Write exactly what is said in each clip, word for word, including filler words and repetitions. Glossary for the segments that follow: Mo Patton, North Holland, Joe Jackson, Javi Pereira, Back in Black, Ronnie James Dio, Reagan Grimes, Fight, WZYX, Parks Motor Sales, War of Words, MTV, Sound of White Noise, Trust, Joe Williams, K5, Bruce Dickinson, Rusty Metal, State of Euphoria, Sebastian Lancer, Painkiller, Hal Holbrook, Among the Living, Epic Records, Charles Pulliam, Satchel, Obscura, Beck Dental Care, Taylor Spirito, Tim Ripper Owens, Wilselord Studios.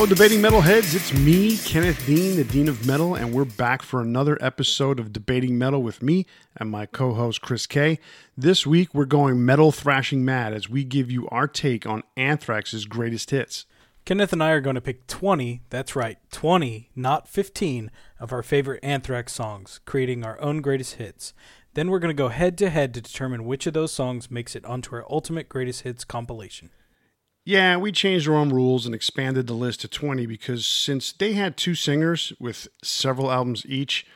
Hello, Debating Metal heads. It's me, Kenneth Dean, the Dean of Metal, and we're back for another episode of Debating Metal with me and my co-host, Chris K. This week, we're going metal thrashing mad as we give you our take on Anthrax's greatest hits. Kenneth and I are going to pick twenty, that's right, twenty, not fifteen, of our favorite Anthrax songs, creating our own greatest hits. Then we're going to go head-to-head to determine which of those songs makes it onto our Ultimate Greatest Hits compilation. Yeah, we changed our own rules and expanded the list to twenty because since they had two singers with several albums each,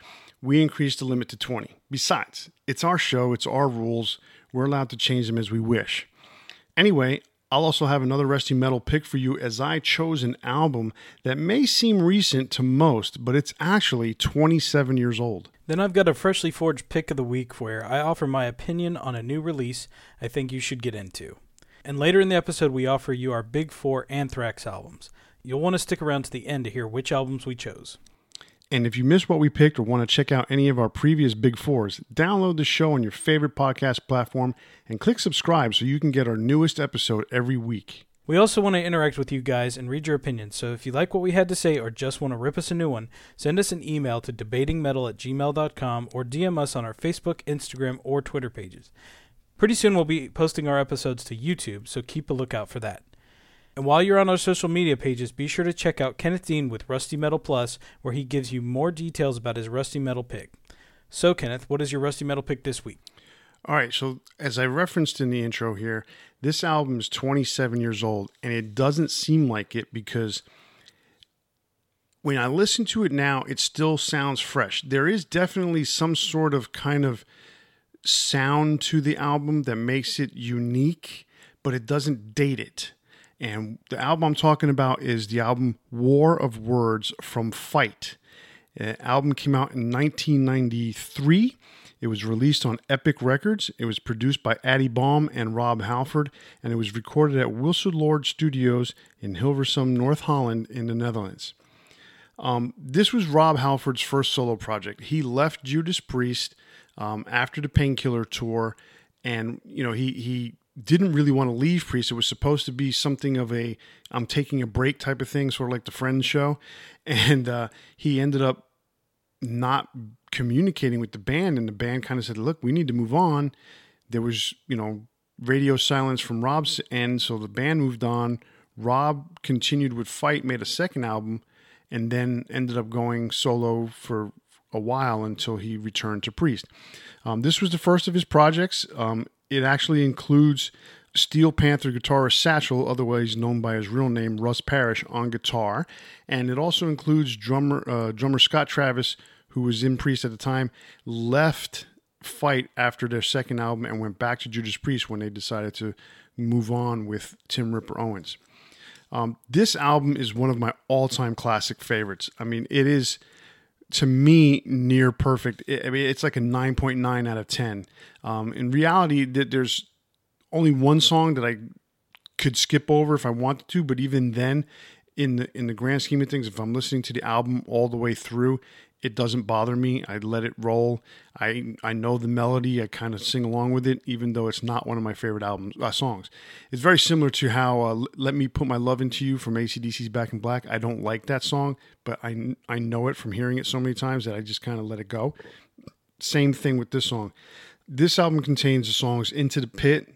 we increased the limit to twenty. Besides, it's our show, it's our rules. We're allowed to change them as we wish. Anyway, I'll also have another Rusty Metal pick for you as I chose an album that may seem recent to most, but it's actually twenty-seven years old. Then I've got a Freshly Forged pick of the week where I offer my opinion on a new release I think you should get into. And later in the episode, we offer you our Big Four Anthrax albums. You'll want to stick around to the end to hear which albums we chose. And if you missed what we picked or want to check out any of our previous Big Fours, download the show on your favorite podcast platform and click subscribe so you can get our newest episode every week. We also want to interact with you guys and read your opinions, so if you like what we had to say or just want to rip us a new one, send us an email to debating metal at gmail dot com or D M us on our Facebook, Instagram, or Twitter pages. Pretty soon we'll be posting our episodes to YouTube, so keep a lookout for that. And while you're on our social media pages, be sure to check out Kenneth Dean with Rusty Metal Plus, where he gives you more details about his Rusty Metal pick. So, Kenneth, what is your Rusty Metal pick this week? All right, so as I referenced in the intro here, this album is twenty-seven years old, and it doesn't seem like it because when I listen to it now, it still sounds fresh. There is definitely some sort of kind of sound to the album that makes it unique, but it doesn't date it. And the album I'm talking about is the album War of Words from Fight. The album came out in nineteen ninety-three. It was released on Epic Records. It was produced by Addie Baum and Rob Halford, and it was recorded at Wilselord Studios in Hilversum, North Holland in the Netherlands. Um, this was Rob Halford's first solo project. He left Judas Priest Um, after the Painkiller tour, and you know he he didn't really want to leave Priest. It was supposed to be something of a I'm taking a break type of thing, sort of like the Friends show, and uh, he ended up not communicating with the band, and the band kind of said, look, we need to move on. There was you know radio silence from Rob's end, so the band moved on. Rob continued with Fight, made a second album, and then ended up going solo for a while until he returned to Priest. Um, this was the first of his projects. Um, it actually includes Steel Panther guitarist Satchel, otherwise known by his real name, Russ Parrish, on guitar. And it also includes drummer uh, drummer Scott Travis, who was in Priest at the time, left Fight after their second album and went back to Judas Priest when they decided to move on with Tim Ripper Owens. Um, this album is one of my all-time classic favorites. I mean, it is, to me, near perfect. I mean, it's like a nine point nine out of ten. Um, in reality, there's only one song that I could skip over if I wanted to, but even then, in the in the grand scheme of things, if I'm listening to the album all the way through, it doesn't bother me. I let it roll. I I know the melody. I kind of sing along with it, even though it's not one of my favorite albums uh, songs. It's very similar to how uh, Let Me Put My Love Into You from A C D C's Back in Black. I don't like that song, but I, I know it from hearing it so many times that I just kind of let it go. Same thing with this song. This album contains the songs Into the Pit,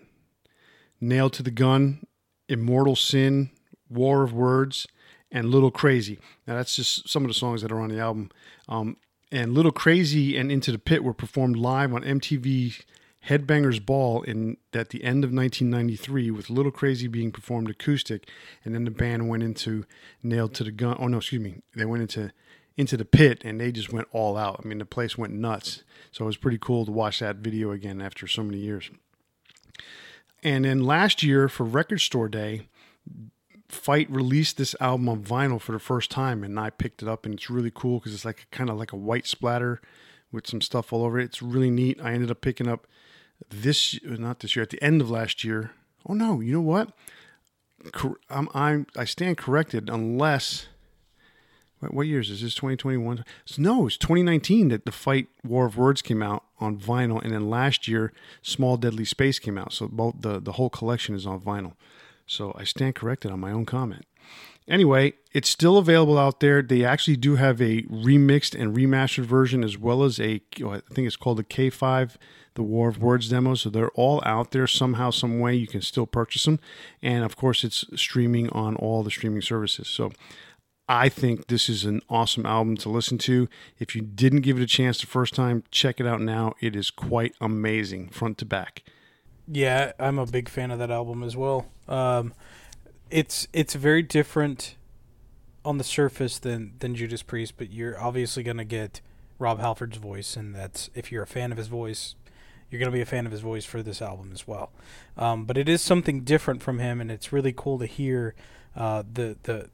Nailed to the Gun, Immortal Sin, War of Words, and Little Crazy. Now, that's just some of the songs that are on the album. Um, and Little Crazy and Into the Pit were performed live on M T V Headbangers Ball in at the end of nineteen ninety-three, with Little Crazy being performed acoustic. And then the band went into Nailed to the Gun. Oh, no, excuse me. They went into Into the Pit, and they just went all out. I mean, the place went nuts. So it was pretty cool to watch that video again after so many years. And then last year for Record Store Day, Fight released this album on vinyl for the first time, and I picked it up, and it's really cool because it's like kind of like a white splatter with some stuff all over it. It's really neat. I ended up picking up this, not this year, at the end of last year. Oh no, you know what? I'm, I'm I stand corrected. Unless what, what year is this? Is this twenty twenty-one? No, it's twenty nineteen that the Fight War of Words came out on vinyl, and then last year Small Deadly Space came out. So both the the whole collection is on vinyl. So I stand corrected on my own comment. Anyway, it's still available out there. They actually do have a remixed and remastered version, as well as a, I think it's called the K five, the War of Words demo. So they're all out there somehow, some way. You can still purchase them. And of course, it's streaming on all the streaming services. So I think this is an awesome album to listen to. If you didn't give it a chance the first time, check it out now. It is quite amazing, front to back. Yeah, I'm a big fan of that album as well. Um, it's it's very different on the surface than, than Judas Priest, but you're obviously going to get Rob Halford's voice, and that's, if you're a fan of his voice, you're going to be a fan of his voice for this album as well. Um, but it is something different from him, and it's really cool to hear uh, the the.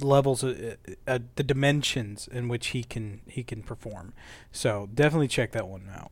levels uh, uh, the dimensions in which he can he can perform. So definitely check that one out.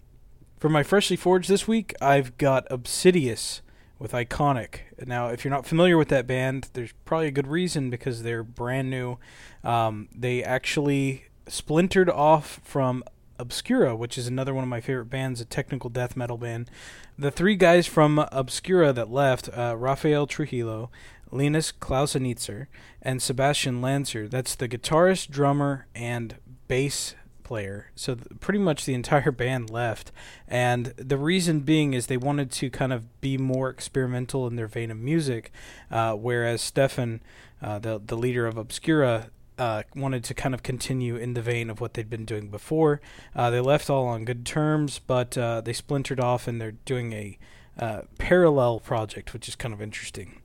For my Freshly Forged this week, I've got Obsidious with Iconic. Now, if you're not familiar with that band, there's probably a good reason, because they're brand new. Um, they actually splintered off from Obscura, which is another one of my favorite bands, a technical death metal band. The three guys from Obscura that left, uh, Rafael Trujillo, Linus Klausenitzer, and Sebastian Lancer. That's the guitarist, drummer, and bass player. So th- pretty much the entire band left. And the reason being is they wanted to kind of be more experimental in their vein of music, uh, whereas Stefan, uh, the, the leader of Obscura, Uh, wanted to kind of continue in the vein of what they'd been doing before. Uh, they left all on good terms, but uh, they splintered off, and they're doing a uh, parallel project, which is kind of interesting.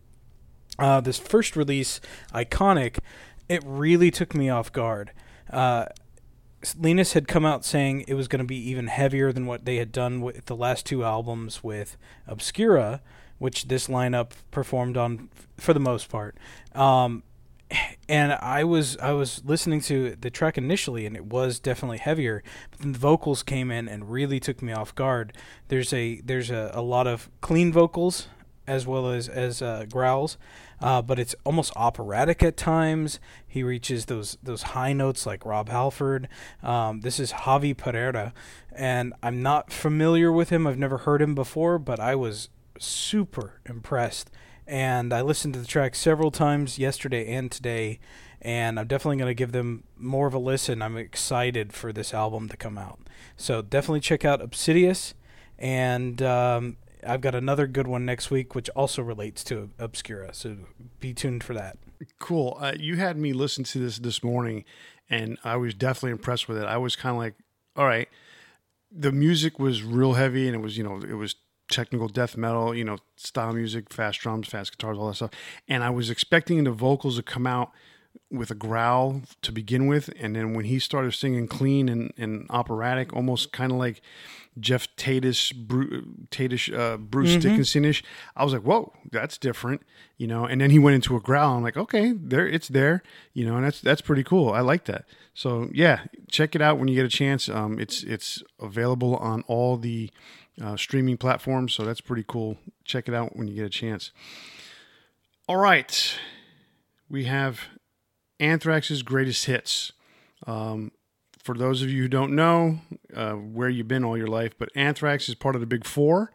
Uh, this first release, Iconic, it really took me off guard. Uh, Linus had come out saying it was going to be even heavier than what they had done with the last two albums with Obscura, which this lineup performed on f- for the most part. Um, And I was I was listening to the track initially, and it was definitely heavier. But then the vocals came in and really took me off guard. There's a there's a, a lot of clean vocals as well as as uh, growls, uh, but it's almost operatic at times. He reaches those those high notes like Rob Halford. Um, this is Javi Pereira, and I'm not familiar with him. I've never heard him before, but I was super impressed. And I listened to the track several times yesterday and today, and I'm definitely going to give them more of a listen. I'm excited for this album to come out. So definitely check out Obsidious, and um, I've got another good one next week, which also relates to Obscura, so be tuned for that. Cool. Uh, you had me listen to this this morning, and I was definitely impressed with it. I was kind of like, all right, the music was real heavy, and it was, you know, it was technical death metal, you know, style music, fast drums, fast guitars, all that stuff. And I was expecting the vocals to come out with a growl to begin with. And then when he started singing clean and, and operatic, almost kind of like Jeff Tatis, Bruce, Tatis, uh, Bruce mm-hmm. Dickinson-ish, I was like, whoa, that's different, you know. And then he went into a growl. I'm like, okay, there, it's there, you know, and that's that's pretty cool. I like that. So yeah, check it out when you get a chance. Um, it's it's available on all the Uh, streaming platforms, so that's pretty cool. Check it out when you get a chance. All right, we have Anthrax's greatest hits. Um, for those of you who don't know uh, where you've been all your life, but Anthrax is part of the Big Four,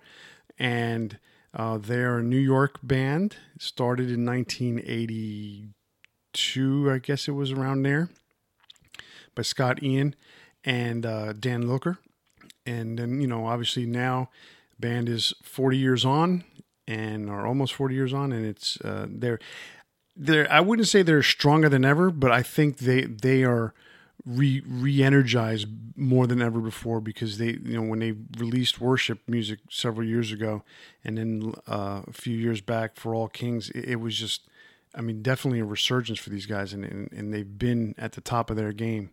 and uh, they're a New York band. It started in nineteen eighty-two, I guess it was around there, by Scott Ian and uh, Dan Looker. And then, you know, obviously now band is forty years on and or almost forty years on. And it's uh, they're they're I wouldn't say they're stronger than ever, but I think they they are re re-energized more than ever before, because they, you know, when they released Worship Music several years ago, and then uh, a few years back For All Kings, it, it was just, I mean, definitely a resurgence for these guys. And, and, and they've been at the top of their game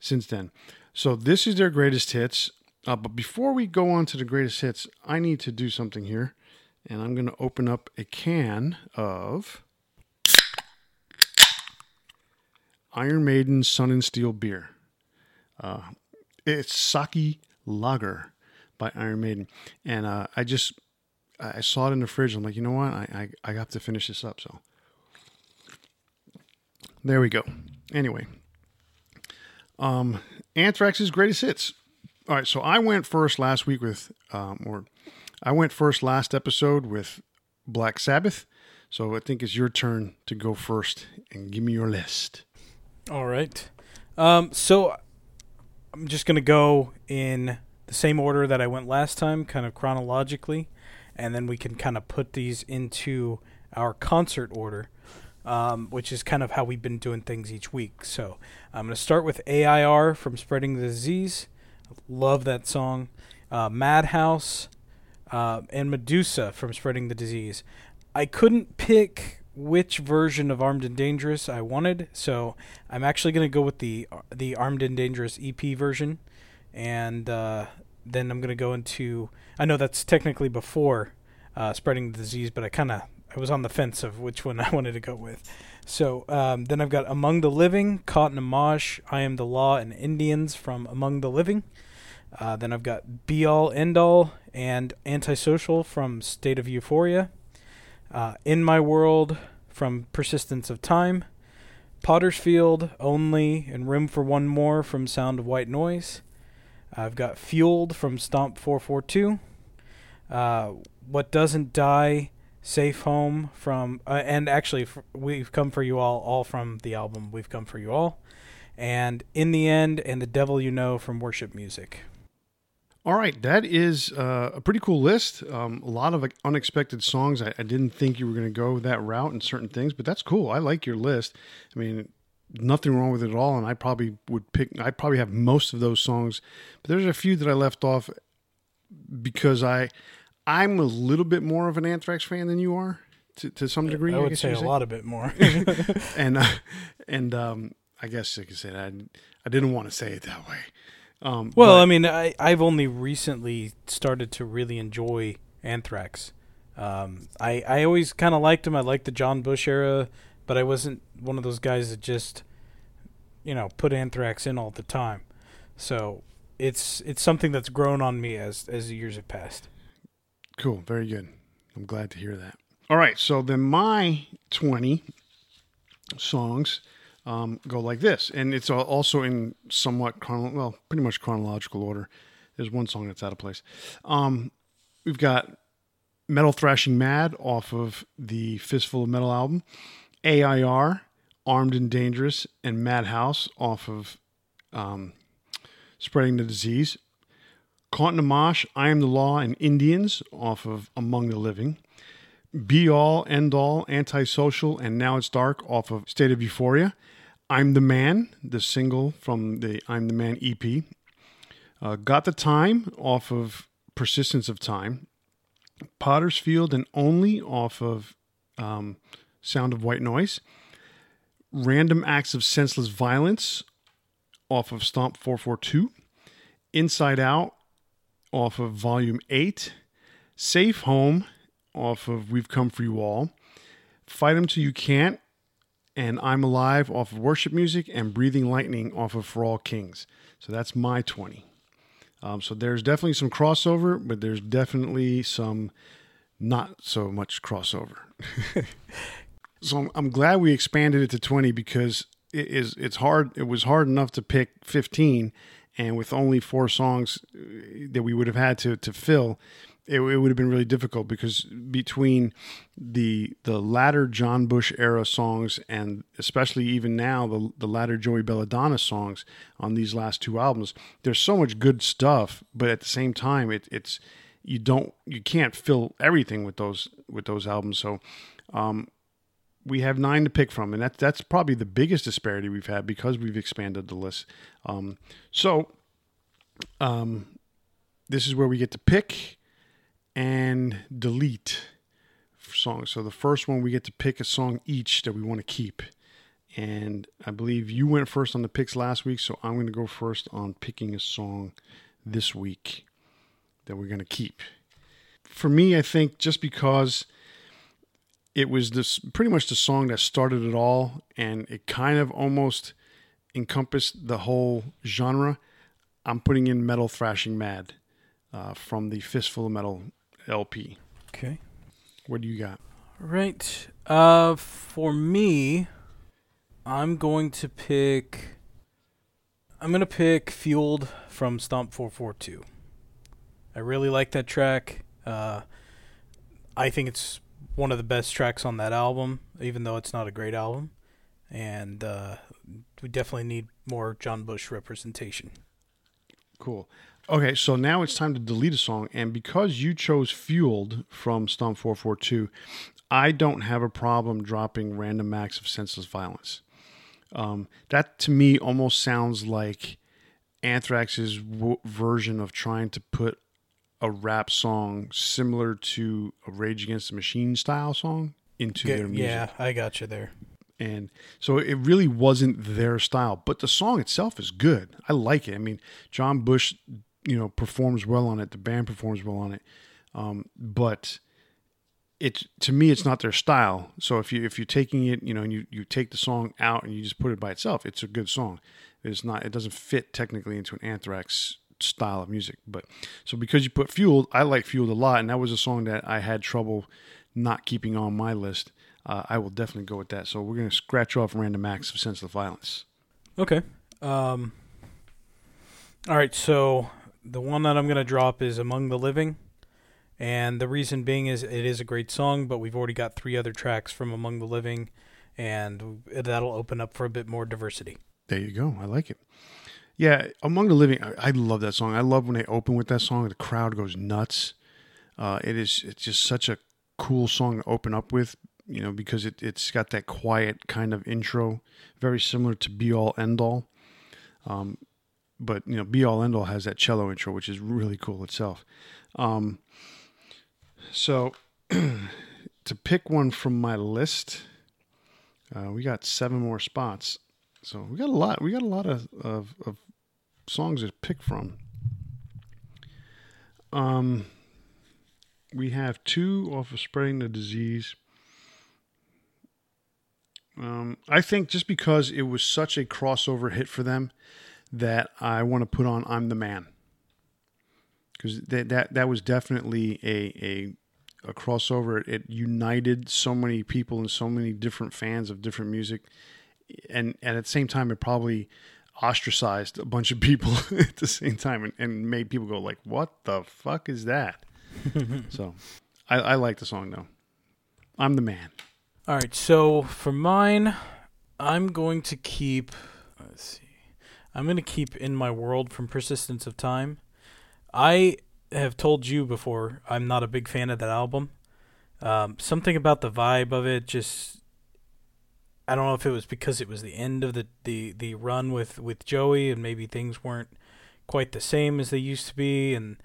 since then. So this is their greatest hits. Uh, but before we go on to the greatest hits, I need to do something here. And I'm going to open up a can of Iron Maiden Sun and Steel beer. Uh, it's Sake Lager by Iron Maiden. And uh, I just, I saw it in the fridge. I'm like, you know what? I, I, I have to finish this up. So there we go. Anyway, um, Anthrax's greatest hits. All right, so I went first last week with, um, or I went first last episode with Black Sabbath. So I think it's your turn to go first and give me your list. All right. Um, so I'm just going to go in the same order that I went last time, kind of chronologically, and then we can kind of put these into our concert order, um, which is kind of how we've been doing things each week. So I'm going to start with A I R from Spreading the Disease. Love that song. Uh, Madhouse uh, and Medusa from Spreading the Disease. I couldn't pick which version of Armed and Dangerous I wanted, so I'm actually going to go with the the Armed and Dangerous E P version, and uh, then I'm going to go into... I know that's technically before uh, Spreading the Disease, but I kind of... I was on the fence of which one I wanted to go with. So um, then I've got Among the Living, Caught in a Mosh, I Am the Law, and Indians from Among the Living. Uh, then I've got Be All, End All, and Antisocial from State of Euphoria. Uh, In My World from Persistence of Time. Pottersfield, Only, and Room for One More from Sound of White Noise. I've got Fueled from Stomp four forty-two. Uh, What Doesn't Die... Safe Home from, uh, and actually f- We've Come for You All, all from the album We've Come for You All, and In the End and The Devil You Know from Worship Music. All right, that is uh, a pretty cool list. Um, a lot of uh, unexpected songs. I, I didn't think you were going to go that route in certain things, but that's cool. I like your list. I mean, nothing wrong with it at all, and I probably would pick, I probably have most of those songs, but there's a few that I left off because I... I'm a little bit more of an Anthrax fan than you are, to, to some degree. I would I say a lot a bit more. and uh, and um, I guess I could say that I, I didn't want to say it that way. Um, well, but, I mean, I, I've only recently started to really enjoy Anthrax. Um, I, I always kind of liked him. I liked the John Bush era, but I wasn't one of those guys that just, you know, put Anthrax in all the time. So it's it's something that's grown on me as as the years have passed. Cool. Very good. I'm glad to hear that. All right. So then my twenty songs um, go like this. And it's also in somewhat, chrono- well, pretty much chronological order. There's one song that's out of place. Um, we've got Metal Thrashing Mad off of the Fistful of Metal album. A I R, Armed and Dangerous, and Madhouse off of um, Spreading the Disease. Caught in a Mosh, I Am the Law, and Indians off of Among the Living. Be All, End All, Antisocial, and Now It's Dark off of State of Euphoria. I'm the Man, the single from the I'm the Man E P. Uh, Got the Time off of Persistence of Time. Pottersfield and Only off of um, Sound of White Noise. Random Acts of Senseless Violence off of Stomp four forty-two. Inside Out off of Volume eight, Safe Home off of We've Come for You All, Fight 'Em Till You Can't, and I'm Alive off of Worship Music, and Breathing Lightning off of For All Kings. So that's my twenty. Um, so there's definitely some crossover, but there's definitely some not so much crossover. So I'm, I'm glad we expanded it to twenty because it is it's hard. It was hard enough to pick fifteen. And with only four songs that we would have had to, to fill, it, it would have been really difficult because between the the latter John Bush era songs and especially even now the, the latter Joey Belladonna songs on these last two albums, there's so much good stuff. But at the same time, it, it's you don't you can't fill everything with those with those albums. So um, we have nine to pick from, and that's that's probably the biggest disparity we've had because we've expanded the list. Um, so, um, this is where we get to pick and delete songs. So the first one we get to pick a song each that we want to keep. And I believe you went first on the picks last week, so I'm going to go first on picking a song this week that we're going to keep. For me, I think just because it was this pretty much the song that started it all, and it kind of almost encompassed the whole genre. I'm putting in Metal Thrashing Mad uh, from the Fistful of Metal L P. Okay. What do you got? All right. Uh, for me, I'm going to pick... I'm going to pick Fueled from Stomp four forty-two. I really like that track. Uh, I think it's one of the best tracks on that album, even though it's not a great album. And uh, we definitely need more John Bush representation. Cool. Okay, so now it's time to delete a song. And because you chose Fueled from Stomp four forty-two, I don't have a problem dropping Random Acts of Senseless Violence. Um, that, to me, almost sounds like Anthrax's w- version of trying to put a rap song similar to a Rage Against the Machine style song into Get, their music. Yeah, I got you there. And so it really wasn't their style, but the song itself is good. I like it. I mean, John Bush, you know, performs well on it. The band performs well on it. Um, but it's, to me, it's not their style. So if you, if you're taking it, you know, and you, you take the song out and you just put it by itself, it's a good song. It's not, it doesn't fit technically into an Anthrax style of music. But so because you put Fueled, I like Fueled a lot. And that was a song that I had trouble not keeping on my list. Uh, I will definitely go with that. So we're going to scratch off Random Acts of Senseless Violence. Okay. Um, all right. So the one that I'm going to drop is Among the Living. And the reason being is it is a great song, but we've already got three other tracks from Among the Living, and that'll open up for a bit more diversity. There you go. I like it. Yeah, Among the Living, I, I love that song. I love when they open with that song. The crowd goes nuts. Uh, it is, it's just such a cool song to open up with, you know, because it, it's got that quiet kind of intro, very similar to Be All, End All. Um, but, you know, Be All, End All has that cello intro, which is really cool itself. Um So, to pick one from my list, uh, we got seven more spots. So we got a lot. We got a lot of, of, of songs to pick from. Um, we have two off of Spreading the Disease. Um, I think just because it was such a crossover hit for them, that I want to put on "I'm the Man." Because that, that that was definitely a, a a crossover. It united so many people and so many different fans of different music. And, and at the same time, it probably ostracized a bunch of people at the same time and, and made people go like, what the fuck is that? So I, I like the song, though. I'm the Man. All right, so for mine, I'm going to keep... Let's see. I'm going to keep In My World from Persistence of Time. I have told you before, I'm not a big fan of that album. Um, something about the vibe of it, just, I don't know if it was because it was the end of the, the, the run with, with Joey, and maybe things weren't quite the same as they used to be, and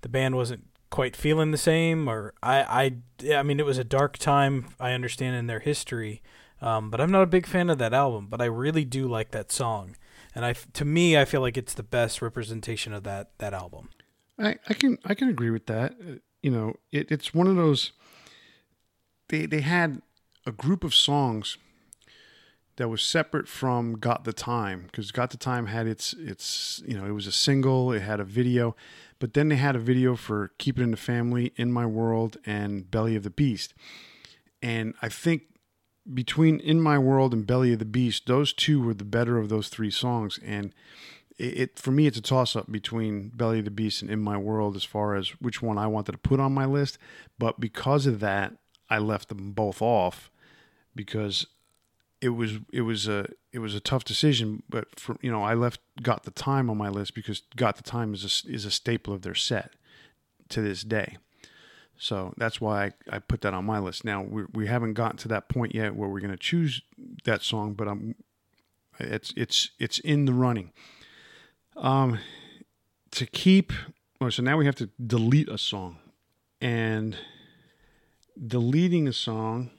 the band wasn't quite feeling the same, or I, I, I mean, it was a dark time, I understand, in their history, um, but I'm not a big fan of that album, but I really do like that song. And I, to me, I feel like it's the best representation of that, that album. I, I can I can agree with that. You know, it, it's one of those. They they had a group of songs that was separate from Got the Time, because Got the Time had its its you know it was a single, it had a video, but then they had a video for Keep It in the Family, In My World, and Belly of the Beast. And I think between In My World and Belly of the Beast, those two were the better of those three songs. And It for me, it's a toss-up between Belly of the Beast and In My World as far as which one I wanted to put on my list. But because of that, I left them both off because it was it was a it was a tough decision. But for, you know, I left Got the Time on my list because Got the Time is a, is a staple of their set to this day. So that's why I, I put that on my list. Now we we haven't gotten to that point yet where we're going to choose that song, but I'm it's it's it's in the running. Um, to keep, oh, so now we have to delete a song, and deleting a song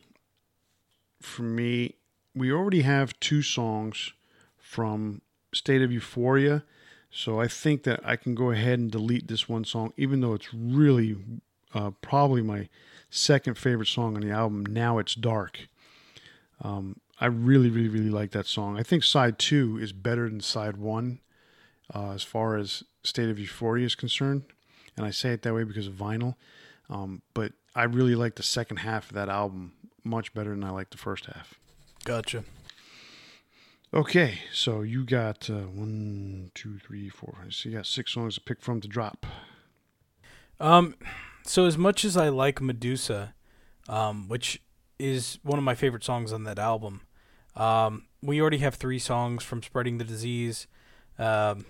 for me, we already have two songs from State of Euphoria. So I think that I can go ahead and delete this one song, even though it's really, uh, probably my second favorite song on the album. Now It's Dark. Um, I really, really, really like that song. I think side two is better than side one. Uh, as far as State of Euphoria is concerned. And I say it that way because of vinyl. Um, but I really like the second half of that album much better than I like the first half. Gotcha. Okay, so you got uh, one, two, three, four, five, so you got six songs to pick from to drop. Um, so as much as I like Medusa, um, which is one of my favorite songs on that album. Um, we already have three songs from Spreading the Disease. Um,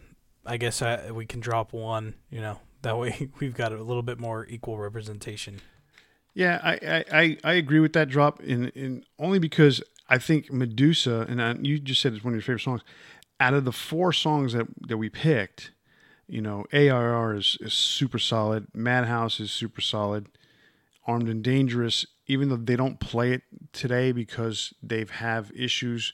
I guess I, we can drop one, you know, that way we've got a little bit more equal representation. Yeah, I, I, I agree with that drop, in, in only because I think Medusa, and I, you just said it's one of your favorite songs, out of the four songs that, that we picked, you know, A R R is, is super solid, Madhouse is super solid, Armed and Dangerous, even though they don't play it today because they've have issues,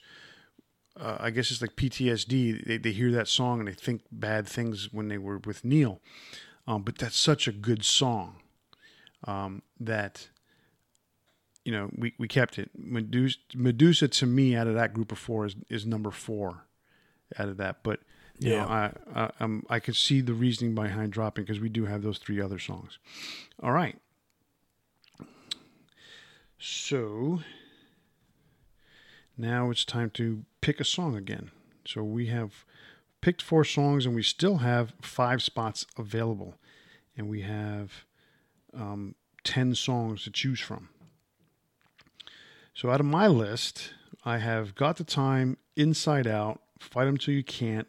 uh, I guess it's like P T S D, they, they hear that song and they think bad things when they were with Neil, um, but that's such a good song. Um, that, you know, we, we kept it. Medusa, Medusa to me out of that group of four is, is number four out of that. But you yeah. know, I, I, um, I could see the reasoning behind dropping because we do have those three other songs. All right. So now it's time to pick a song again. So we have picked four songs and we still have five spots available, and we have Um, ten songs to choose from. So out of my list, I have Got the Time, Inside Out, Fight 'Em Till You Can't,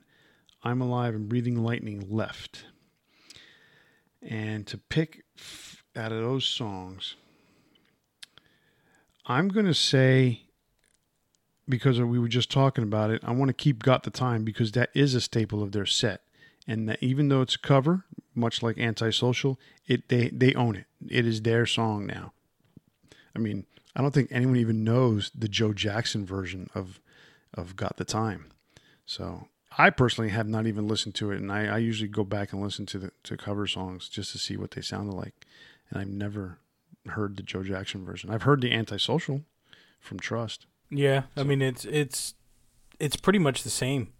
I'm Alive, and Breathing Lightning left. And to pick f- out of those songs, I'm going to say, because we were just talking about it, I want to keep Got the Time because that is a staple of their set. And that even though it's a cover, much like Antisocial, it they, they own it. It is their song now. I mean, I don't think anyone even knows the Joe Jackson version of of Got the Time. So I personally have not even listened to it, and I, I usually go back and listen to the to cover songs just to see what they sounded like. And I've never heard the Joe Jackson version. I've heard the Antisocial from Trust. Yeah, so. I mean it's it's it's pretty much the same.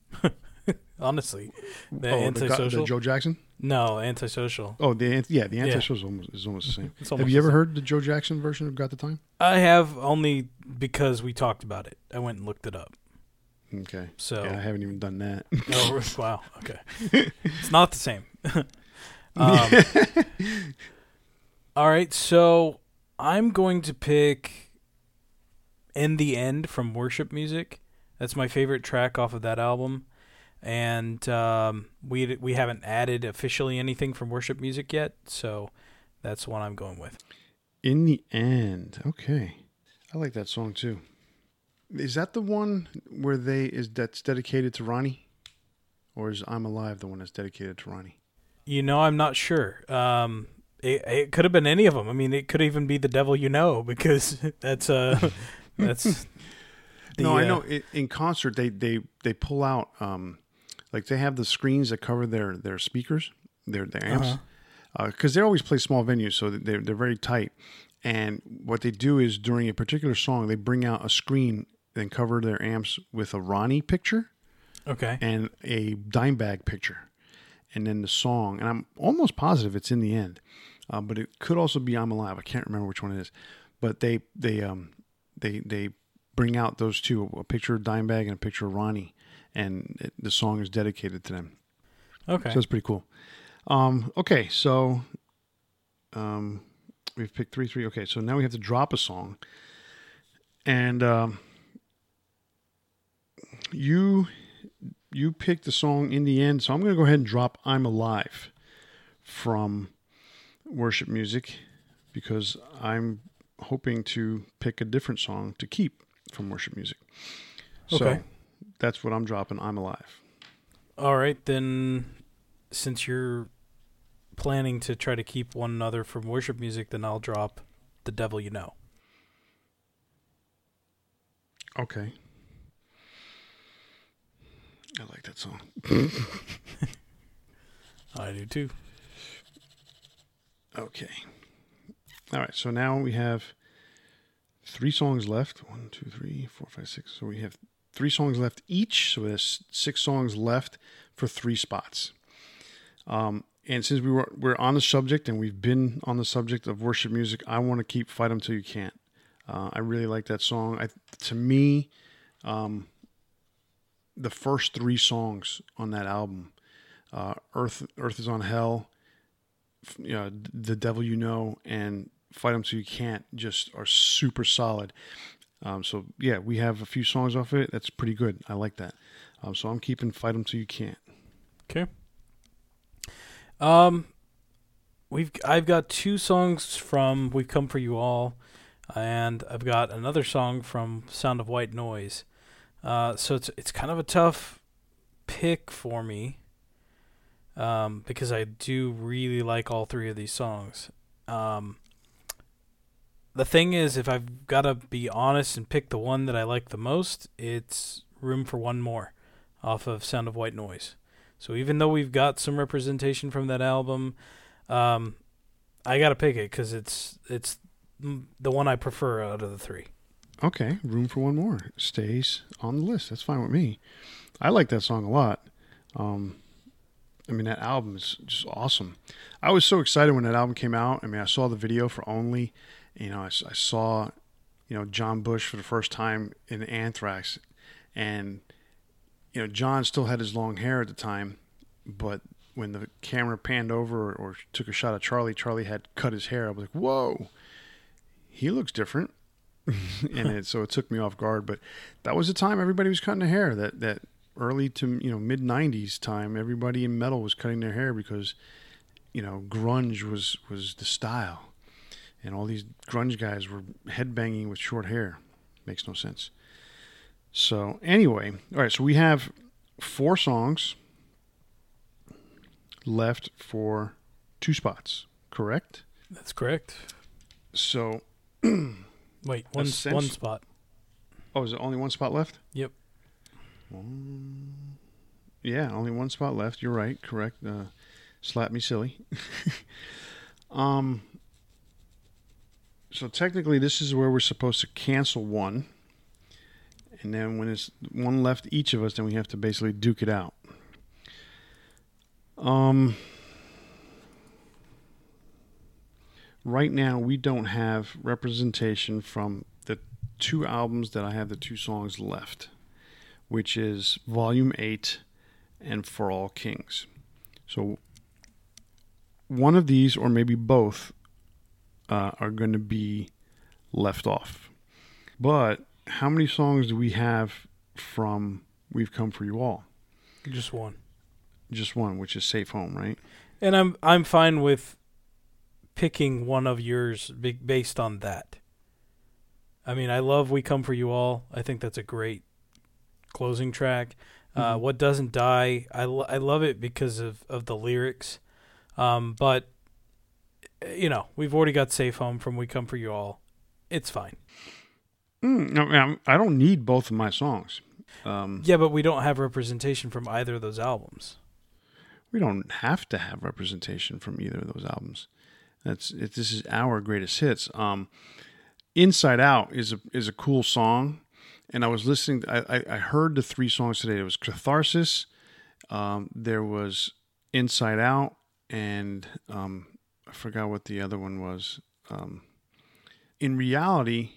Honestly, the oh, Antisocial. The, the Joe Jackson? No, Antisocial. Oh, the yeah, the Antisocial yeah. Is, almost, is almost the same. Almost have you ever same. heard the Joe Jackson version of Got the Time? I have, only because we talked about it. I went and looked it up. Okay. So yeah, I haven't even done that. Oh, wow. Okay. It's not the same. um, all right, so I'm going to pick In the End from Worship Music. That's my favorite track off of that album. And um, we we haven't added officially anything from Worship Music yet, so that's the one I'm going with. In the End, okay, I like that song too. Is that the one where they is that's dedicated to Ronnie, or is I'm Alive the one that's dedicated to Ronnie? You know, I'm not sure. Um, it it could have been any of them. I mean, it could even be The Devil You Know, because that's uh that's. The, no, I know. Uh, in concert, they they they pull out. Um, Like, they have the screens that cover their, their speakers, their, their amps, because uh-huh. uh, they always play small venues, so they're, they're very tight. And what they do is, during a particular song, they bring out a screen and cover their amps with a Ronnie picture okay, and a Dimebag picture, and then the song. And I'm almost positive it's In the End, uh, but it could also be I'm Alive. I can't remember which one it is. But they they um, they they bring out those two, a picture of Dimebag and a picture of Ronnie. And it, the song is dedicated to them. Okay. So it's pretty cool. Um, okay, so um, we've picked three, three. Okay, so now we have to drop a song. And um, you you picked the song In the End, so I'm going to go ahead and drop I'm Alive from Worship Music because I'm hoping to pick a different song to keep from Worship Music. Okay. So, that's what I'm dropping. I'm Alive. All right, then since you're planning to try to keep one another from Worship Music, then I'll drop The Devil You Know. Okay. I like that song. I do too. Okay. All right, so now we have three songs left. One, two, three, four, five, six. So we have three songs left each, so there's six songs left for three spots. Um, and since we were we're on the subject and we've been on the subject of Worship Music, I want to keep Fight 'Em Till You Can't. Uh, I really like that song. I, to me, um, the first three songs on that album, uh, Earth Earth is on Hell, you know, The Devil You Know, and Fight 'Em So You Can't just are super solid. Um, so yeah, we have a few songs off of it. That's pretty good. I like that. Um, so I'm keeping Fight 'Em So You Can't. Okay. Um, we've I've got two songs from We've Come for You All, and I've got another song from Sound of White Noise. Uh, so it's it's kind of a tough pick for me, um, because I do really like all three of these songs. Um, the thing is, if I've got to be honest and pick the one that I like the most, it's Room for One More off of Sound of White Noise. So even though we've got some representation from that album, um, I got to pick it because it's it's the one I prefer out of the three. Okay, Room for One More stays on the list. That's fine with me. I like that song a lot. Um, I mean, that album is just awesome. I was so excited when that album came out. I mean, I saw the video for Only. You know, I, I saw, you know, John Bush for the first time in Anthrax. And, you know, John still had his long hair at the time. But when the camera panned over or, or took a shot at Charlie, Charlie had cut his hair. I was like, whoa, he looks different. And it, so it took me off guard, but that was the time everybody was cutting their hair. That that early to you know mid nineties time, everybody in metal was cutting their hair because you know grunge was was the style, and all these grunge guys were headbanging with short hair. Makes no sense. So anyway, all right. So we have four songs left for two spots. Correct? That's correct. So. Wait, one sense, one spot. Oh, is it only one spot left? Yep. Um, yeah, only one spot left. You're right. Correct. Uh, slap me silly. um. So technically, this is where we're supposed to cancel one, and then when it's one left each of us, then we have to basically duke it out. Um. Right now, we don't have representation from the two albums that I have the two songs left, which is Volume eight and For All Kings. So one of these, or maybe both, uh, are going to be left off. But how many songs do we have from We've Come For You All? Just one. Just one, which is Safe Home, right? And I'm I'm fine with picking one of yours based on that. I mean, I love We Come For You All. I think that's a great closing track. Mm-hmm. Uh, What Doesn't Die, I, lo- I love it because of, of the lyrics. Um, but, you know, we've already got Safe Home from We Come For You All. It's fine. Mm, no, I don't need both of my songs. Um, yeah, but we don't have representation from either of those albums. We don't have to have representation from either of those albums. That's it, this is our greatest hits. Um, Inside Out is a is a cool song, and I was listening. I, I, I heard the three songs today. It was Catharsis, um, there was Inside Out, and um, I forgot what the other one was. Um, in reality,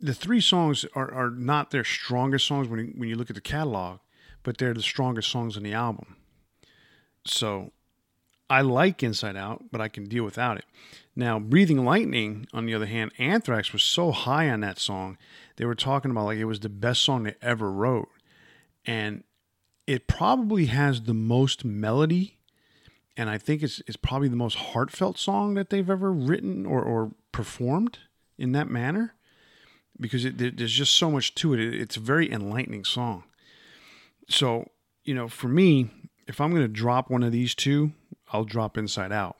the three songs are, are not their strongest songs when you, when you look at the catalog, but they're the strongest songs on the album. So. I like Inside Out, but I can deal without it. Now, Breathing Lightning, on the other hand, Anthrax was so high on that song. They were talking about like it was the best song they ever wrote. And it probably has the most melody. And I think it's it's probably the most heartfelt song that they've ever written or, or performed in that manner. Because it, there's just so much to it. It's a very enlightening song. So, you know, for me, if I'm going to drop one of these two, I'll drop Inside Out.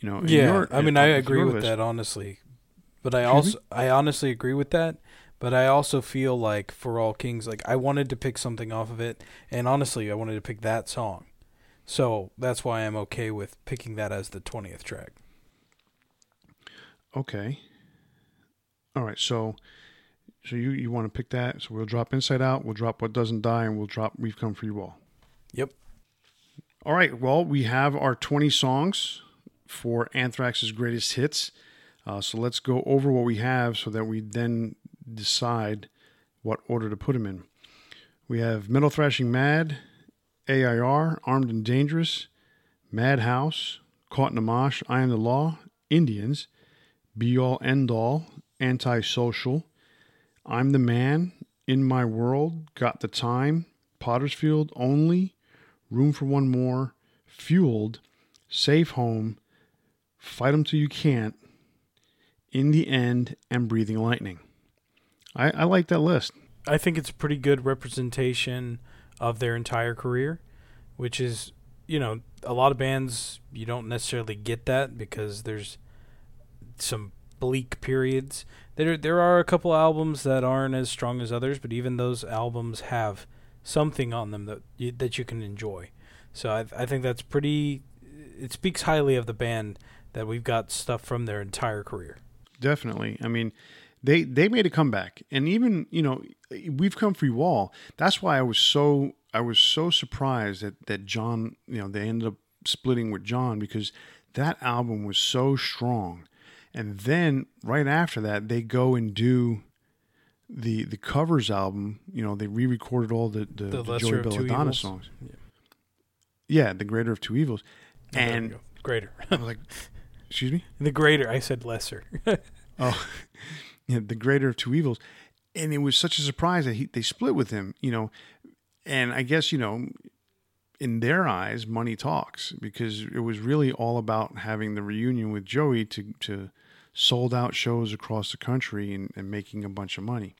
You know, yeah, your, I mean, I agree with list. that, honestly. But I Excuse also, me? I honestly agree with that. But I also feel like For All Kings, like I wanted to pick something off of it. And honestly, I wanted to pick that song. So that's why I'm okay with picking that as the twentieth track. Okay. All right. So, so you, you want to pick that. So we'll drop Inside Out. We'll drop What Doesn't Die. And we'll drop We've Come For You All. Yep. All right, well, we have our twenty songs for Anthrax's greatest hits. Uh, so let's go over what we have so that we then decide what order to put them in. We have Metal Thrashing Mad, A I R, Armed and Dangerous, Madhouse, Caught in a Mosh, I Am the Law, Indians, Be All End All, Antisocial, I'm the Man, In My World, Got the Time, Pottersfield Only, Room for One More, Fueled, Safe Home, Fight 'Em Till You Can't, In the End, and Breathing Lightning. I, I like that list. I think it's a pretty good representation of their entire career, which is, you know, a lot of bands, you don't necessarily get that because there's some bleak periods. There there are a couple albums that aren't as strong as others, but even those albums have something on them that you, that you can enjoy. So I I think that's pretty, it speaks highly of the band that we've got stuff from their entire career. Definitely. I mean, They they made a comeback, and even, you know, We've Come for You All. That's why I was so I was so surprised that that John, you know, they ended up splitting with John, because that album was so strong. And then right after that, they go and do the the covers album. You know, they re-recorded all the the, the, the Joey Belladonna songs. Yeah. yeah, the Greater of Two Evils, oh, and Greater. I was like, excuse me, the Greater. I said lesser. oh. Yeah, the Greater of Two Evils, and it was such a surprise that he, they split with him, you know, and I guess, you know, in their eyes, money talks, because it was really all about having the reunion with Joey to, to sold out shows across the country and, and making a bunch of money.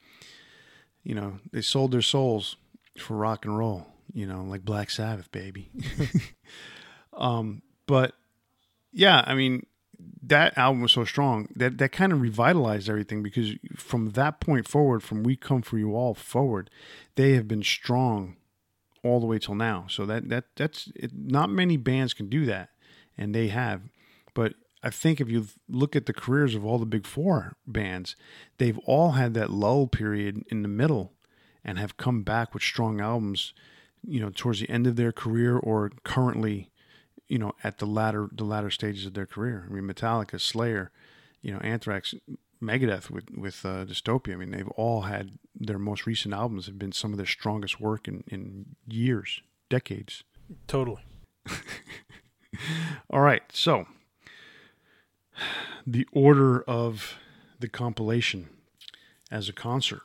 You know, they sold their souls for rock and roll, you know, like Black Sabbath, baby. um, but yeah, I mean, that album was so strong that that kind of revitalized everything, because from that point forward, from We Come For You All forward, they have been strong all the way till now. So that, that that's it, not many bands can do that, and they have. But I think if you look at the careers of all the Big Four bands, they've all had that lull period in the middle and have come back with strong albums, you know, towards the end of their career or currently, you know, at the latter, the latter stages of their career. I mean, Metallica, Slayer, you know, Anthrax, Megadeth with, with uh, Dystopia. I mean, they've all had, their most recent albums have been some of their strongest work in, in years, decades. Totally. All right. So the order of the compilation as a concert.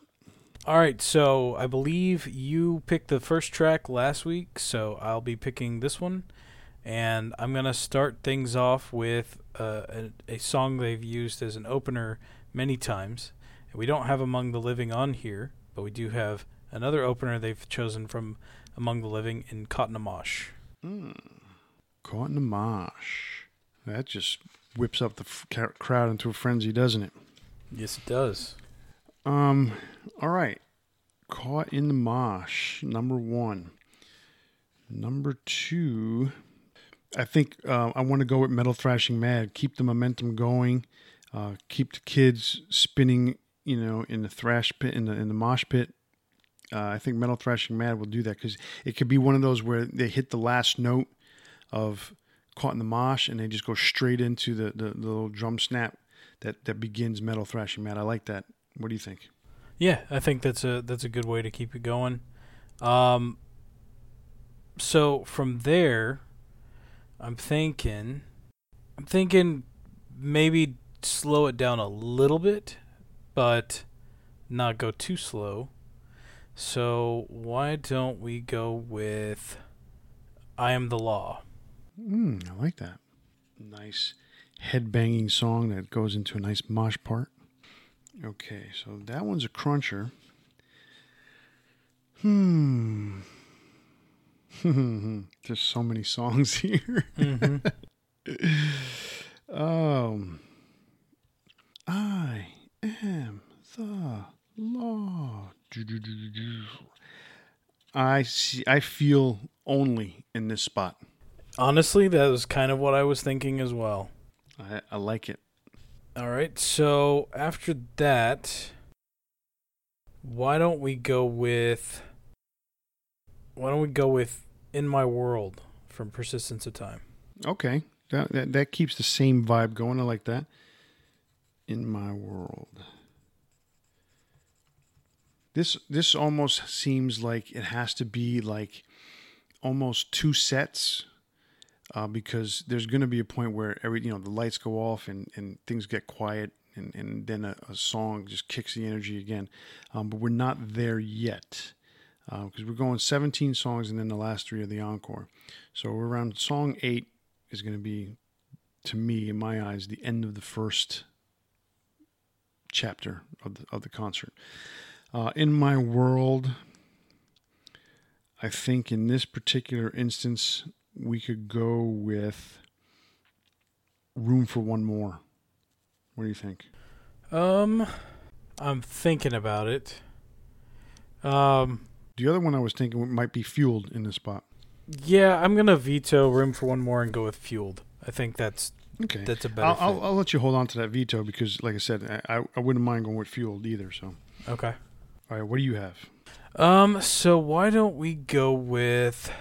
All right. So I believe you picked the first track last week, so I'll be picking this one. And I'm going to start things off with uh, a, a song they've used as an opener many times. We don't have Among the Living on here, but we do have another opener they've chosen from Among the Living in Cottonamash. Mm. Cottonamash. That just whips up the f- crowd into a frenzy, doesn't it? Yes, it does. Um. All right. Caught in the Mosh, number one. Number two... I think uh, I want to go with Metal Thrashing Mad. Keep the momentum going. Uh, keep the kids spinning, you know, in the thrash pit, in the in the mosh pit. Uh, I think Metal Thrashing Mad will do that, because it could be one of those where they hit the last note of Caught in the Mosh and they just go straight into the, the, the little drum snap that, that begins Metal Thrashing Mad. I like that. What do you think? Yeah, I think that's a that's a good way to keep it going. Um, so from there... I'm thinking, I'm thinking maybe slow it down a little bit, but not go too slow. So why don't we go with I Am the Law? Mm, I like that. Nice headbanging song that goes into a nice mosh part. Okay, so that one's a cruncher. Hmm. There's so many songs here. Mm-hmm. um, I am the law. I see. I feel only in this spot. Honestly, that was kind of what I was thinking as well. I, I like it. All right. So after that, why don't we go with? Why don't we go with? In My World from Persistence of Time. Okay. That, that that keeps the same vibe going. I like that. In My World. This this almost seems like it has to be like almost two sets uh, because there's going to be a point where every, you know, the lights go off and, and things get quiet, and, and then a, a song just kicks the energy again. Um, but we're not there yet, because uh, we're going seventeen songs, and then the last three are the encore. So we're around song eight is going to be, to me, in my eyes, the end of the first chapter of the, of the concert. Uh, in my world, I think in this particular instance, we could go with Room for One More. What do you think? Um, I'm thinking about it. Um, the other one I was thinking might be Fueled in this spot. Yeah, I'm going to veto Room for One More and go with Fueled. I think that's okay. That's a better. I'll, I'll, I'll let you hold on to that veto because, like I said, I, I wouldn't mind going with Fueled either. So okay. All right. What do you have? Um. So why don't we go with?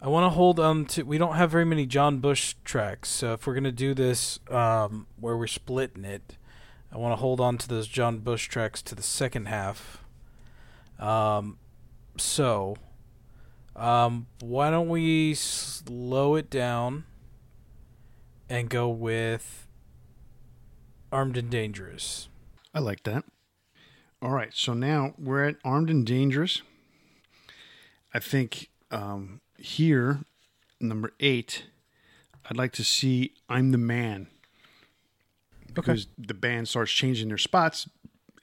I want to hold on to. We don't have very many John Bush tracks, so if we're gonna do this, um, where we're splitting it, I want to hold on to those John Bush tracks to the second half. Um. So. Um. Why don't we slow it down? And go with Armed and Dangerous. I like that. All right, so now we're at Armed and Dangerous. I think um, here, number eight, I'd like to see I'm the Man. Because okay. The band starts changing their spots,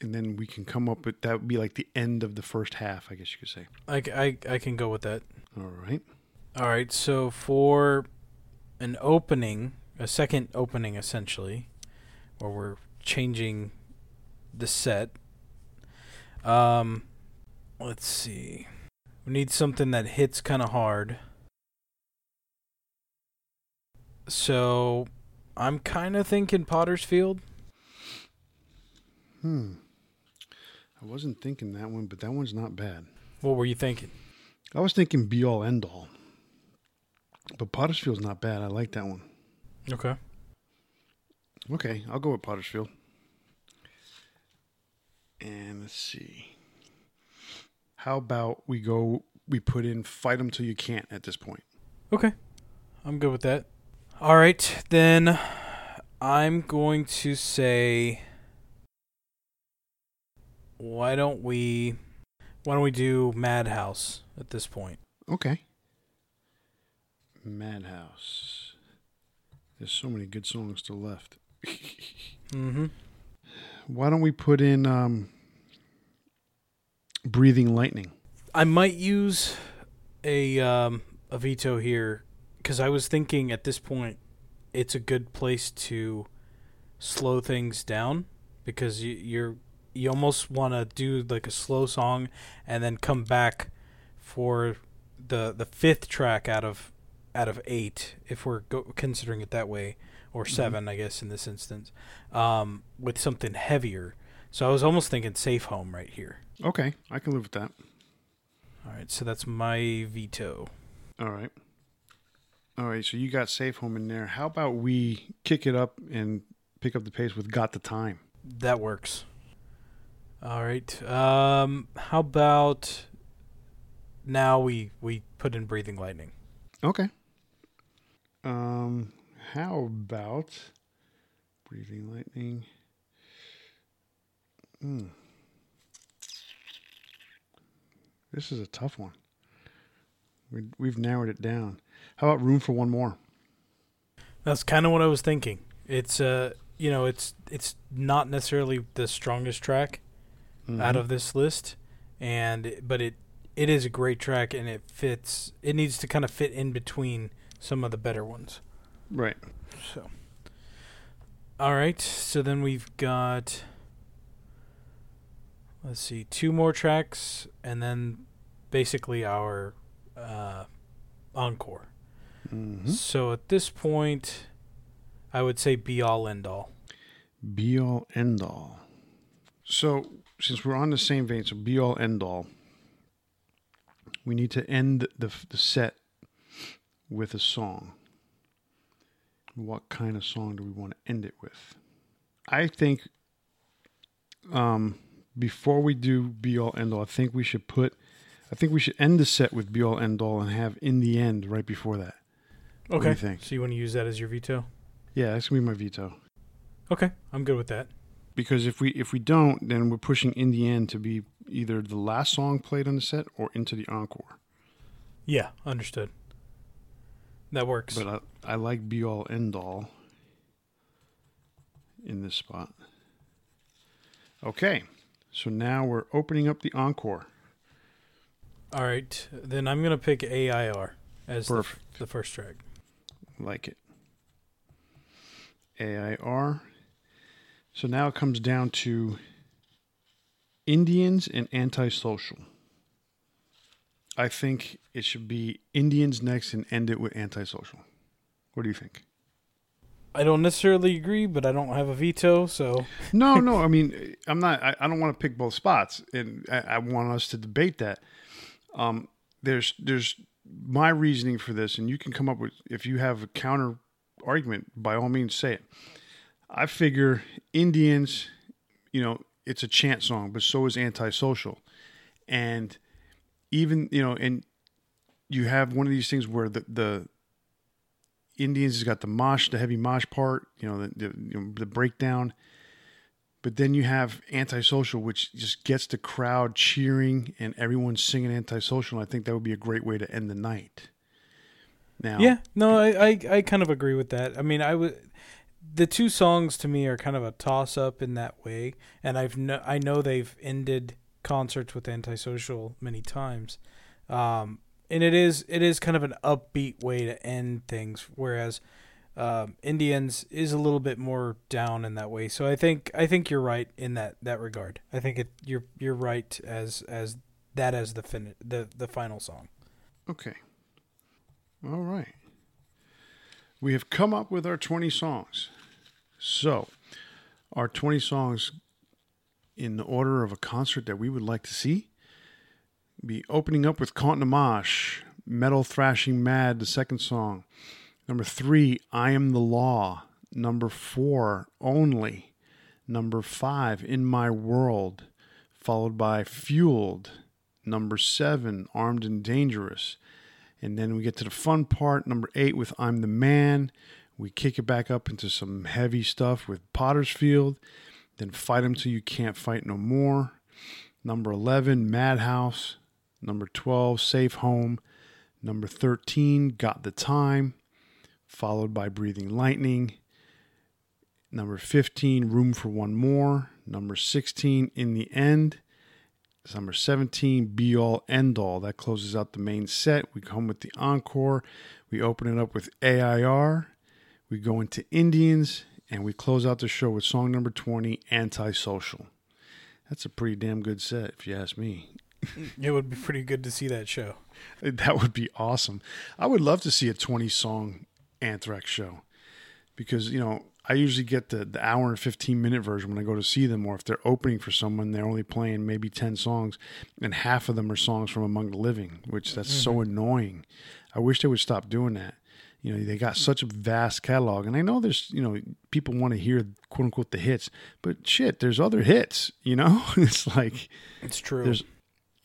and then we can come up with that would be like the end of the first half, I guess you could say. I, I, I can go with that. All right. All right, so for an opening... A second opening, essentially, where we're changing the set. Um, let's see. We need something that hits kind of hard. So, I'm kind of thinking Potter's Field. Hmm. I wasn't thinking that one, but that one's not bad. What were you thinking? I was thinking Be All End All. But Potter's Field's not bad. I like that one. Okay. Okay, I'll go with Potter's Field. And let's see. How about we go, we put in Fight 'Em Till You Can't at this point. Okay, I'm good with that. All right, then I'm going to say, why don't we, why don't we do Madhouse at this point? Okay. Madhouse. There's so many good songs still left. Mm-hmm. Why don't we put in um, Breathing Lightning? I might use a um, a veto here because I was thinking at this point it's a good place to slow things down because you, you're you almost want to do like a slow song and then come back for the the fifth track out of. out of eight, if we're go- considering it that way, or seven, mm-hmm. I guess, in this instance, um, with something heavier. So I was almost thinking Safe Home right here. Okay, I can live with that. All right, so that's my veto. All right. All right, so you got Safe Home in there. How about we kick it up and pick up the pace with Got the Time? That works. All right. Um, how about now we, we put in Breathing Lightning? Okay. Um, how about Breathing Lightning? Mm. This is a tough one. We, we've narrowed it down. How about Room for One More? That's kind of what I was thinking. It's uh, you know, it's it's not necessarily the strongest track mm-hmm. out of this list, and but it. It is a great track, and it fits. It needs to kind of fit in between some of the better ones. Right. So. All right. So then we've got, let's see, two more tracks, and then basically our uh, encore. Mm-hmm. So at this point, I would say Be All End All. Be All End All. So since we're on the same vein, so Be All End All. We need to end the, the set with a song. What kind of song do we want to end it with? I think um, before we do Be All End All, I think we should put, I think we should end the set with Be All End All and have In the End right before that. Okay. What do you think? So you want to use that as your veto? Yeah, that's going to be my veto. Okay, I'm good with that. Because if we if we don't, then we're pushing In the End to be either the last song played on the set or into the encore. Yeah, understood. That works. But I, I like Be All End All in this spot. Okay, so now we're opening up the encore. All right, then I'm going to pick A I R as the, the first track. Like it. A I R. So now it comes down to Indians and Antisocial. I think it should be Indians next and end it with Antisocial. What do you think? I don't necessarily agree, but I don't have a veto, so... no, no, I mean, I'm not... I, I don't want to pick both spots, and I, I want us to debate that. Um, there's there's my reasoning for this, and you can come up with... If you have a counter argument, by all means, say it. I figure Indians, you know, it's a chant song, but so is Antisocial. And even, you know, and you have one of these things where the... the Indians has got the mosh, the heavy mosh part, you know, the the, you know, the breakdown. But then you have Antisocial, which just gets the crowd cheering and everyone singing Antisocial. And I think that would be a great way to end the night. Now, yeah, no, I, I, I kind of agree with that. I mean, I would, the two songs to me are kind of a toss up in that way, and I've no, I know they've ended concerts with Antisocial many times. Um, And it is it is kind of an upbeat way to end things, whereas um, Indians is a little bit more down in that way. So I think I think you're right in that, that regard. I think it, you're you're right as as that as the fin the, the final song. Okay. All right. We have come up with our twenty songs. So our twenty songs in the order of a concert that we would like to see. Be opening up with Caught in a Mosh, Metal Thrashing Mad, the second song. Number three, I Am the Law. Number four, Only. Number five, In My World, followed by Fueled. Number seven, Armed and Dangerous. And then we get to the fun part, number eight, with I'm the Man. We kick it back up into some heavy stuff with Potter's Field. Then Fight 'Em Till You Can't Fight No More. Number eleven, Madhouse. Number twelve, Safe Home. Number thirteen, Got the Time, followed by Breathing Lightning. Number fifteen, Room for One More. Number sixteen, In the End. Number seventeen, Be All End All. That closes out the main set. We come with the encore. We open it up with A I R. We go into Indians, and we close out the show with song number twenty, Antisocial. That's a pretty damn good set, if you ask me. It would be pretty good to see that show. That would be awesome. I would love to see a twenty-song Anthrax show because, you know, I usually get the, the hour and fifteen-minute version when I go to see them, or if they're opening for someone, they're only playing maybe ten songs, and half of them are songs from Among the Living, which that's mm-hmm. so annoying. I wish they would stop doing that. You know, they got such a vast catalog. And I know there's, you know, people want to hear, quote unquote, the hits. But shit, there's other hits, you know? It's like... It's true. There's,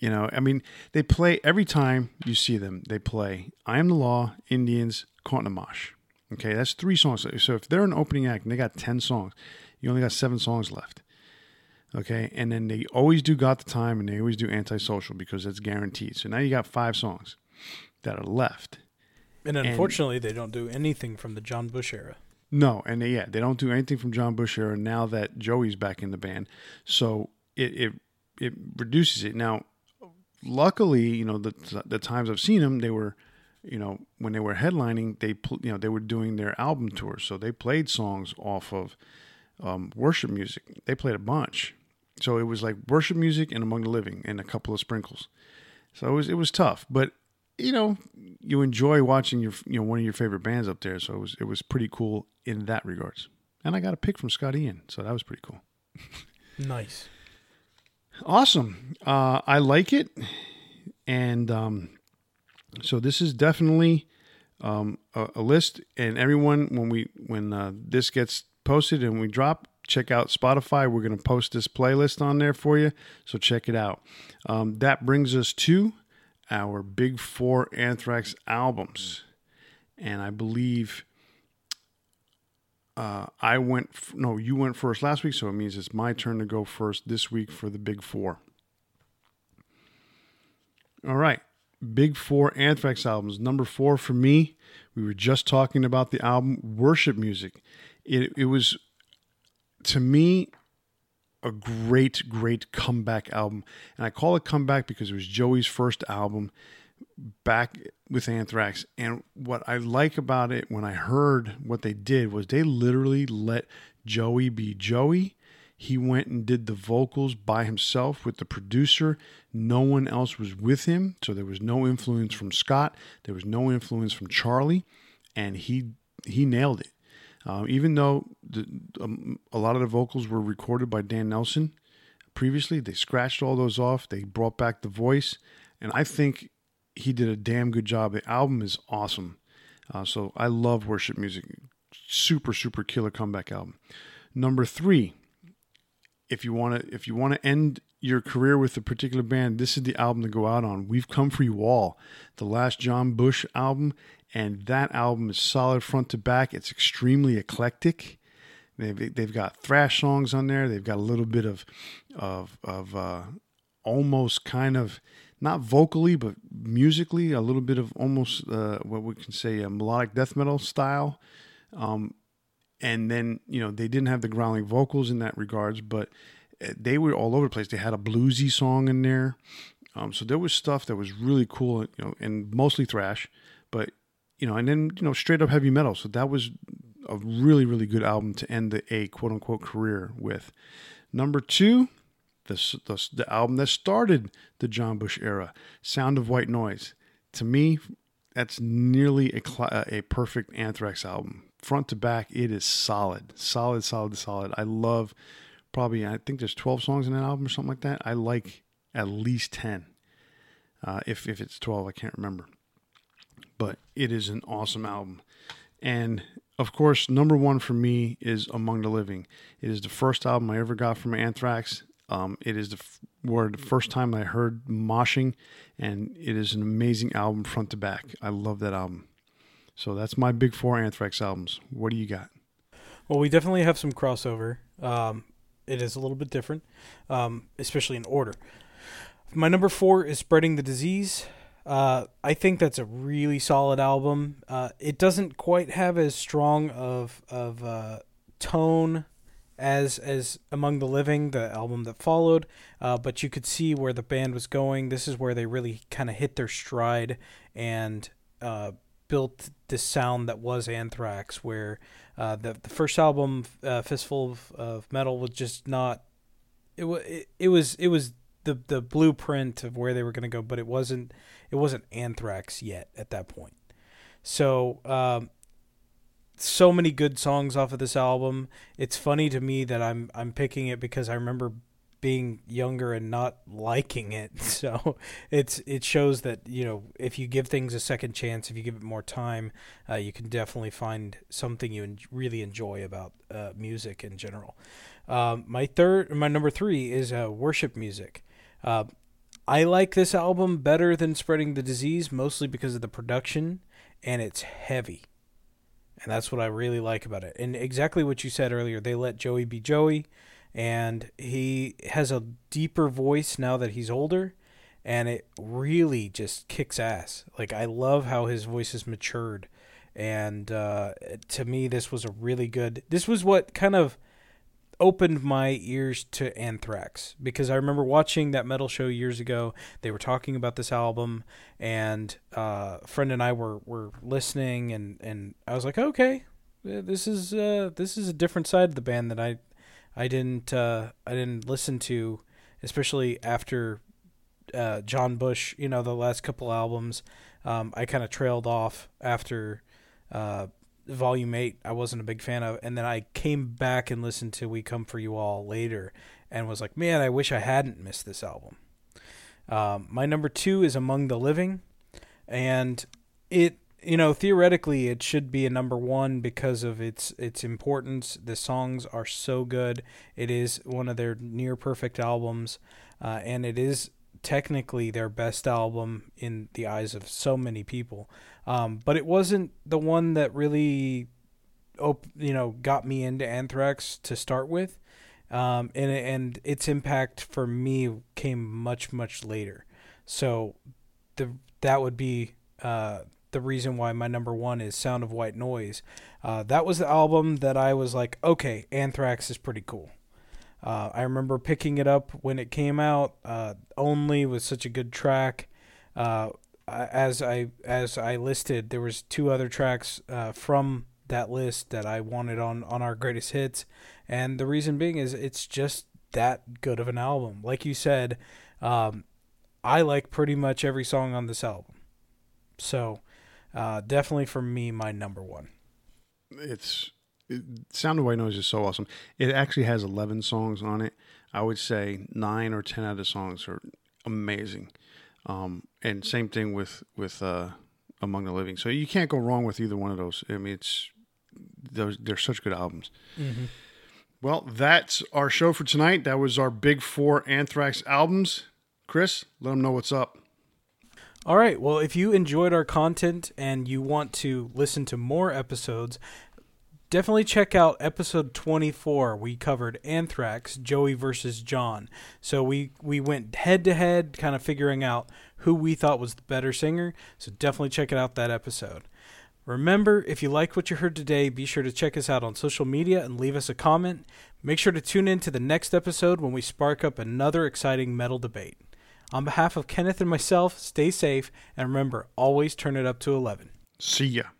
you know, I mean, they play, every time you see them, they play I Am the Law, Indians, Caught in a Mosh. Okay, that's three songs. So if they're an opening act and they got ten songs, you only got seven songs left. Okay, and then they always do Got the Time and they always do Antisocial because that's guaranteed. So now you got five songs that are left. And unfortunately, and, they don't do anything from the John Bush era. No, and they, yeah, they don't do anything from John Bush era now that Joey's back in the band. So it it, it reduces it. Now, luckily, you know, the the times I've seen them, they were, you know, when they were headlining, they you know they were doing their album tours. So they played songs off of um, Worship Music. They played a bunch. So it was like Worship Music and Among the Living and a couple of sprinkles. So it was it was tough, but. You know, you enjoy watching your, you know, one of your favorite bands up there. So it was, it was pretty cool in that regards. And I got a pick from Scott Ian, so that was pretty cool. Nice, awesome. Uh, I like it, and um, so this is definitely um, a, a list. And everyone, when we when uh, this gets posted and we drop. Check out Spotify. We're going to post this playlist on there for you. So check it out. Um, that brings us to. Our Big Four Anthrax albums. and I believe uh, I went, f- no, you went first last week, so it means it's my turn to go first this week for the Big Four. All right, Big Four Anthrax albums. Number four for me, we were just talking about the album Worship Music. It, it was, to me, a great, great comeback album. And I call it comeback because it was Joey's first album back with Anthrax. And what I like about it, when I heard what they did, was they literally let Joey be Joey. He went and did the vocals by himself with the producer. No one else was with him. So there was no influence from Scott. There was no influence from Charlie. And he he nailed it. Uh, even though the, um, a lot of the vocals were recorded by Dan Nelson previously, they scratched all those off. They brought back the voice. And I think he did a damn good job. The album is awesome. Uh, so I love Worship Music. Super, super killer comeback album. Number three. If you want to, if you want to end your career with a particular band, this is the album to go out on. We've Come for You All, the last John Bush album, and that album is solid front to back. It's extremely eclectic. They've they've got thrash songs on there. They've got a little bit of of of uh, almost kind of not vocally but musically a little bit of almost uh, what we can say a melodic death metal style. Um, And then, you know, they didn't have the growling vocals in that regards, but they were all over the place. They had a bluesy song in there. Um, so there was stuff that was really cool, you know, and mostly thrash, but, you know, and then, you know, straight up heavy metal. So that was a really, really good album to end the a quote unquote career with. Number two, the, the, the album that started the John Bush era, Sound of White Noise. To me, that's nearly a, a perfect Anthrax album. Front to back, it is solid, solid, solid, solid. I love probably, I think there's twelve songs in an album or something like that. I like at least ten. Uh, if, if it's twelve, I can't remember. But it is an awesome album. And of course, number one for me is Among the Living. It is the first album I ever got from Anthrax. Um, it is the, f- where the first time I heard moshing, and it is an amazing album front to back. I love that album. So that's my Big Four Anthrax albums. What do you got? Well, we definitely have some crossover. Um, it is a little bit different, um, especially in order. My number four is Spreading the Disease. Uh, I think that's a really solid album. Uh, it doesn't quite have as strong of of uh, tone as as Among the Living, the album that followed, uh, but you could see where the band was going. This is where they really kind of hit their stride and uh, built this sound that was Anthrax, where uh, the the first album, uh, Fistful of, of Metal, was just not. It was it, it was it was the the blueprint of where they were going to go, but it wasn't it wasn't Anthrax yet at that point. So um, so many good songs off of this album. It's funny to me that I'm I'm picking it because I remember being younger and not liking it. So it's, it shows that, you know, if you give things a second chance, if you give it more time, uh, you can definitely find something you en- really enjoy about, uh, music in general. Um, my third, my number three is, uh, Worship Music. Uh, I like this album better than Spreading the Disease, mostly because of the production, and it's heavy. And that's what I really like about it. And exactly what you said earlier, they let Joey be Joey. And he has a deeper voice now that he's older, and it really just kicks ass. Like, I love how his voice has matured. And uh, to me, this was a really good, this was what kind of opened my ears to Anthrax, because I remember watching that metal show years ago. They were talking about this album, and uh, a friend and I were, were listening, and, and I was like, okay, this is, uh, this is a different side of the band that I, I didn't uh, I didn't listen to, especially after uh, John Bush, you know, the last couple albums. Um, I kind of trailed off after uh, Volume eight, I wasn't a big fan of. And then I came back and listened to We Come For You All later and was like, man, I wish I hadn't missed this album. Um, my number two is Among the Living. And it, you know, theoretically, it should be a number one because of its its importance. The songs are so good. It is one of their near perfect albums, uh, and it is technically their best album in the eyes of so many people. Um, but it wasn't the one that really, op- you know, got me into Anthrax to start with. Um, and, and its impact for me came much, much later. So the, that would be, uh, the reason why my number one is Sound of White Noise. Uh, that was the album that I was like, okay, Anthrax is pretty cool. Uh, I remember picking it up when it came out. Uh, Only was such a good track. Uh, as I as I listed, there was two other tracks uh, from that list that I wanted on, on our greatest hits. And the reason being is it's just that good of an album. Like you said, um, I like pretty much every song on this album. So uh, definitely for me, my number one. It's... Sound of White Noise is so awesome. It actually has eleven songs on it. I would say nine or ten of the songs are amazing. Um, and same thing with, with uh, Among the Living. So you can't go wrong with either one of those. I mean, it's those, they're such good albums. Mm-hmm. Well, that's our show for tonight. That was our Big Four Anthrax albums. Chris, let them know what's up. All right. Well, if you enjoyed our content and you want to listen to more episodes, definitely check out episode twenty-four. We covered Anthrax, Joey versus John. So we, we went head-to-head, kind of figuring out who we thought was the better singer. So definitely check it out, that episode. Remember, if you liked what you heard today, be sure to check us out on social media and leave us a comment. Make sure to tune in to the next episode when we spark up another exciting metal debate. On behalf of Kenneth and myself, stay safe, and remember, always turn it up to eleven. See ya.